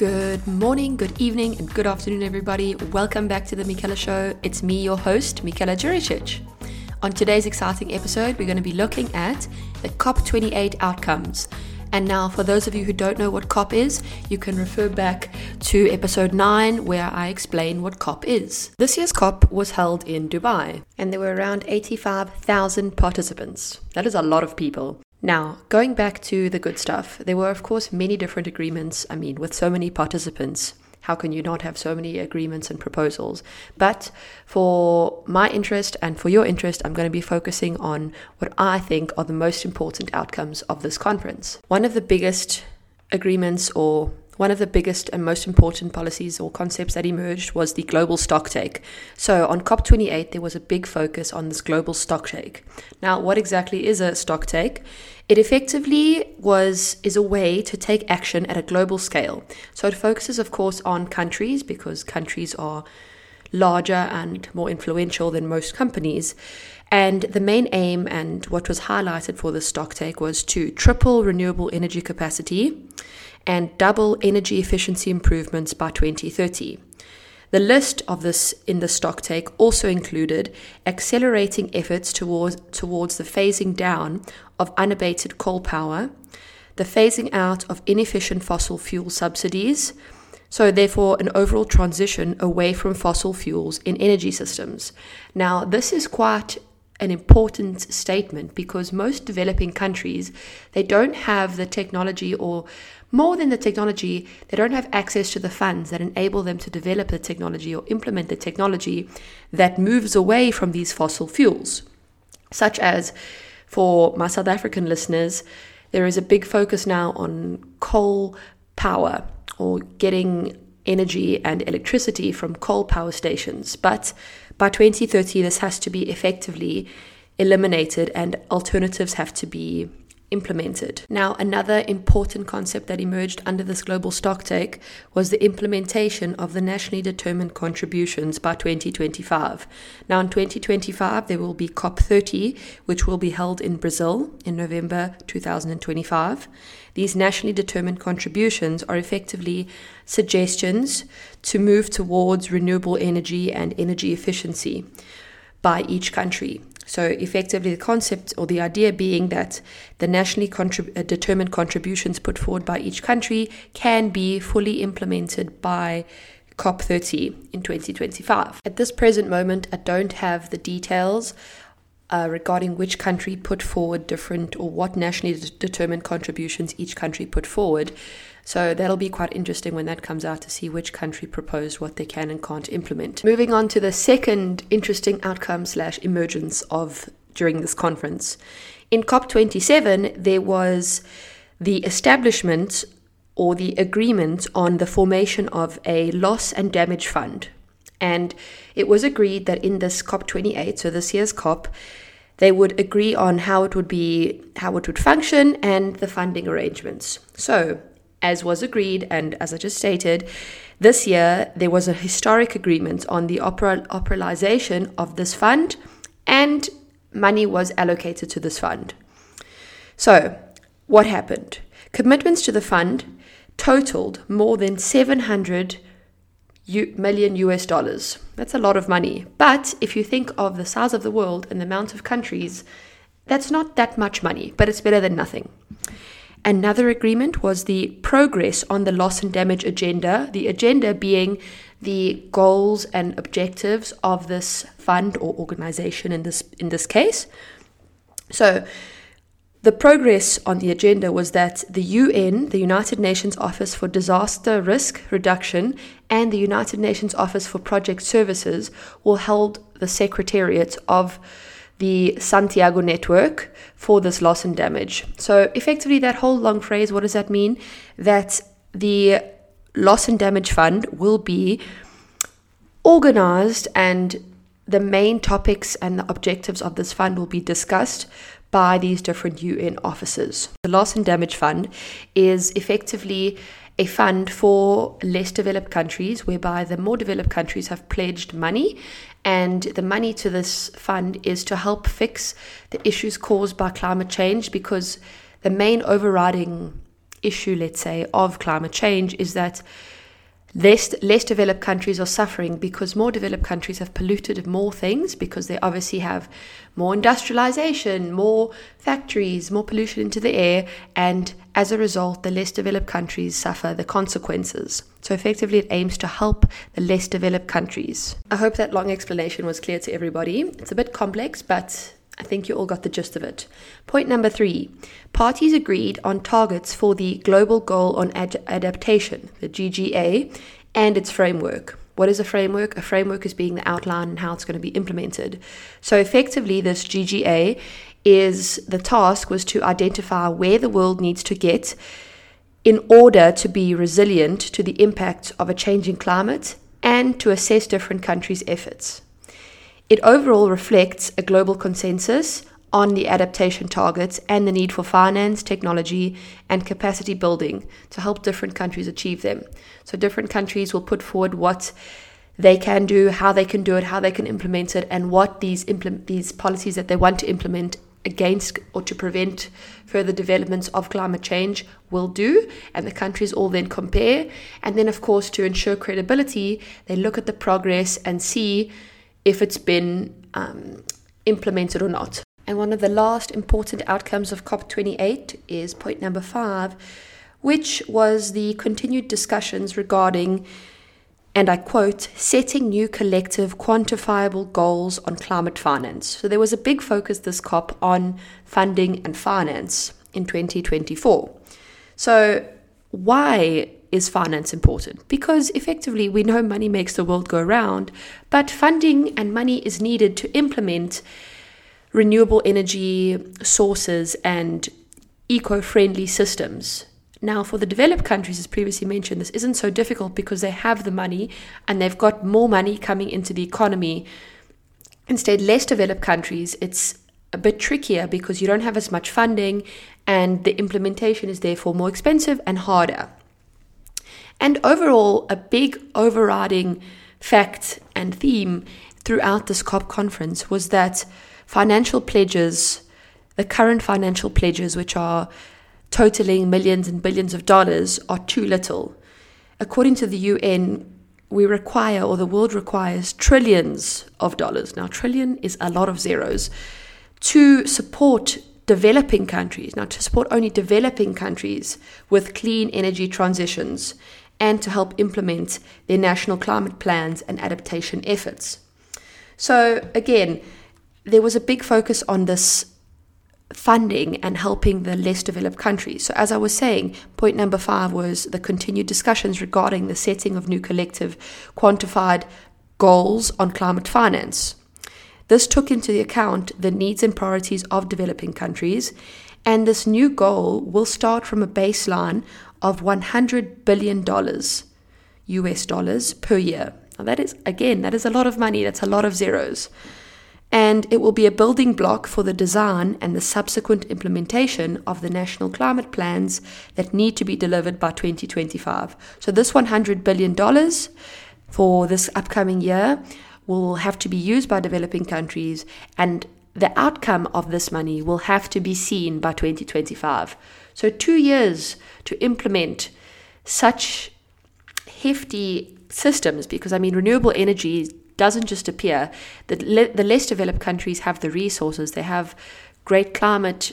Good morning, good evening, and good afternoon, everybody. Welcome back to the Michela Show. It's me, your host, Michela Juricic. On today's exciting episode, we're going to be looking at the COP28 outcomes. And now, for those of you who don't know what COP is, you can refer back to episode 9, where I explain what COP is. This year's COP was held in Dubai, and there were around 85,000 participants. That is a lot of people. Now, going back to the good stuff, there were, of course, many different agreements. I mean, with so many participants, how can you not have so many agreements and proposals? But for my interest and for your interest, I'm going to be focusing on what I think are the most important outcomes of this conference. One of the biggest agreements, or one of the biggest and most important policies or concepts that emerged, was the global stock take. So on COP28, there was a big focus on this global stock take. Now, what exactly is a stock take? It effectively is a way to take action at a global scale. So it focuses, of course, on countries, because countries are larger and more influential than most companies. And the main aim and what was highlighted for the stock take was to triple renewable energy capacity and double energy efficiency improvements by 2030. The list of this in the stock take also included accelerating efforts towards the phasing down of unabated coal power, the phasing out of inefficient fossil fuel subsidies, so therefore an overall transition away from fossil fuels in energy systems. Now, this is quite an important statement because most developing countries, they don't have the technology, or more than the technology, they don't have access to the funds that enable them to develop the technology or implement the technology that moves away from these fossil fuels. Such as, for my South African listeners, there is a big focus now on coal power, or getting energy and electricity from coal power stations. But by 2030, this has to be effectively eliminated and alternatives have to be implemented. Now, another important concept that emerged under this global stock take was the implementation of the nationally determined contributions by 2025. Now, in 2025, there will be COP30, which will be held in Brazil in November 2025. These nationally determined contributions are effectively suggestions to move towards renewable energy and energy efficiency by each country. So effectively, the concept or the idea being that the nationally determined contributions put forward by each country can be fully implemented by COP30 in 2025. At this present moment, I don't have the details regarding which country put forward different, or what nationally determined contributions each country put forward. So that'll be quite interesting when that comes out, to see which country proposed what they can and can't implement. Moving on to the second interesting outcome / emergence of during this conference. In COP27, there was the establishment or the agreement on the formation of a loss and damage fund. And it was agreed that in this COP28, so this year's COP, they would agree on how it would function and the funding arrangements. So, as was agreed, and as I just stated, this year there was a historic agreement on the operationalization of this fund, and money was allocated to this fund. So, what happened? Commitments to the fund totaled more than $700 million US dollars. That's a lot of money. But if you think of the size of the world and the amount of countries, that's not that much money, but it's better than nothing. Another agreement was the progress on the loss and damage agenda, the agenda being the goals and objectives of this fund or organization in this case. So the progress on the agenda was that the UN, the United Nations Office for Disaster Risk Reduction, and the United Nations Office for Project Services will hold the secretariat of the Santiago Network for this loss and damage. So effectively, that whole long phrase, what does that mean? That the loss and damage fund will be organized, and the main topics and the objectives of this fund will be discussed by these different UN offices. The loss and damage fund is effectively a fund for less developed countries, whereby the more developed countries have pledged money, and the money to this fund is to help fix the issues caused by climate change, because the main overriding issue, let's say, of climate change is that less developed countries are suffering because more developed countries have polluted more things because they obviously have more industrialization, more factories, more pollution into the air, and as a result, the less developed countries suffer the consequences. So effectively, it aims to help the less developed countries. I hope that long explanation was clear to everybody. It's a bit complex, but I think you all got the gist of it. Point number 3. Parties agreed on targets for the Global Goal on Adaptation, the GGA, and its framework. What is a framework? A framework is being the outline and how it's going to be implemented. So effectively, this GGA the task was to identify where the world needs to get in order to be resilient to the impact of a changing climate and to assess different countries' efforts. It overall reflects a global consensus on the adaptation targets and the need for finance, technology, and capacity building to help different countries achieve them. So different countries will put forward what they can do, how they can do it, how they can implement it, and what these policies that they want to implement against or to prevent further developments of climate change will do, and the countries all then compare. And then, of course, to ensure credibility, they look at the progress and see if it's been implemented or not. And one of the last important outcomes of COP28 is point number 5, which was the continued discussions regarding, and I quote, setting new collective quantifiable goals on climate finance. So there was a big focus this COP on funding and finance in 2024. So why is finance important? Because effectively we know money makes the world go round, but funding and money is needed to implement renewable energy sources and eco-friendly systems. Now, for the developed countries, as previously mentioned, this isn't so difficult because they have the money and they've got more money coming into the economy. Instead, less developed countries, it's a bit trickier because you don't have as much funding and the implementation is therefore more expensive and harder. And overall, a big overriding fact and theme throughout this COP conference was that financial pledges, the current financial pledges, which are totaling millions and billions of dollars, are too little. According to the UN, the world requires trillions of dollars. Now, trillion is a lot of zeros to support developing countries. Now, to support only developing countries with clean energy transitions and to help implement their national climate plans and adaptation efforts. So again, there was a big focus on this funding and helping the less developed countries. So as I was saying, point number 5 was the continued discussions regarding the setting of new collective quantified goals on climate finance. This took into account the needs and priorities of developing countries, and this new goal will start from a baseline of $100 billion US dollars per year. Now that is a lot of money, that's a lot of zeros. And it will be a building block for the design and the subsequent implementation of the national climate plans that need to be delivered by 2025. So this $100 billion for this upcoming year will have to be used by developing countries, and the outcome of this money will have to be seen by 2025. So 2 years to implement such hefty systems, because renewable energy doesn't just appear. The less developed countries have the resources. They have great climate,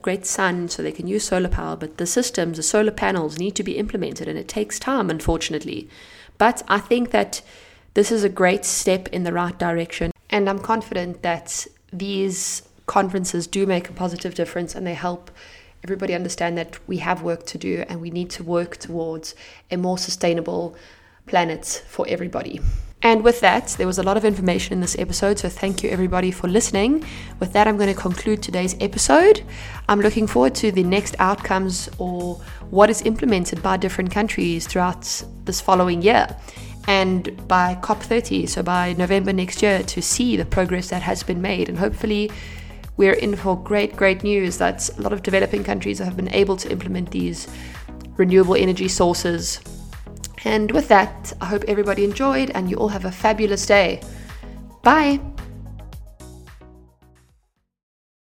great sun, so they can use solar power, but the systems, the solar panels need to be implemented, and it takes time, unfortunately. But I think that this is a great step in the right direction, and I'm confident that these conferences do make a positive difference, and they help everybody understand that we have work to do and we need to work towards a more sustainable planet for everybody. And with that, there was a lot of information in this episode, so thank you everybody for listening. With that, I'm going to conclude today's episode. I'm looking forward to the next outcomes or what is implemented by different countries throughout this following year, and by COP30, so by November next year, to see the progress that has been made. And hopefully we're in for great news that a lot of developing countries have been able to implement these renewable energy sources. And with that, I hope everybody enjoyed and you all have a fabulous day. Bye.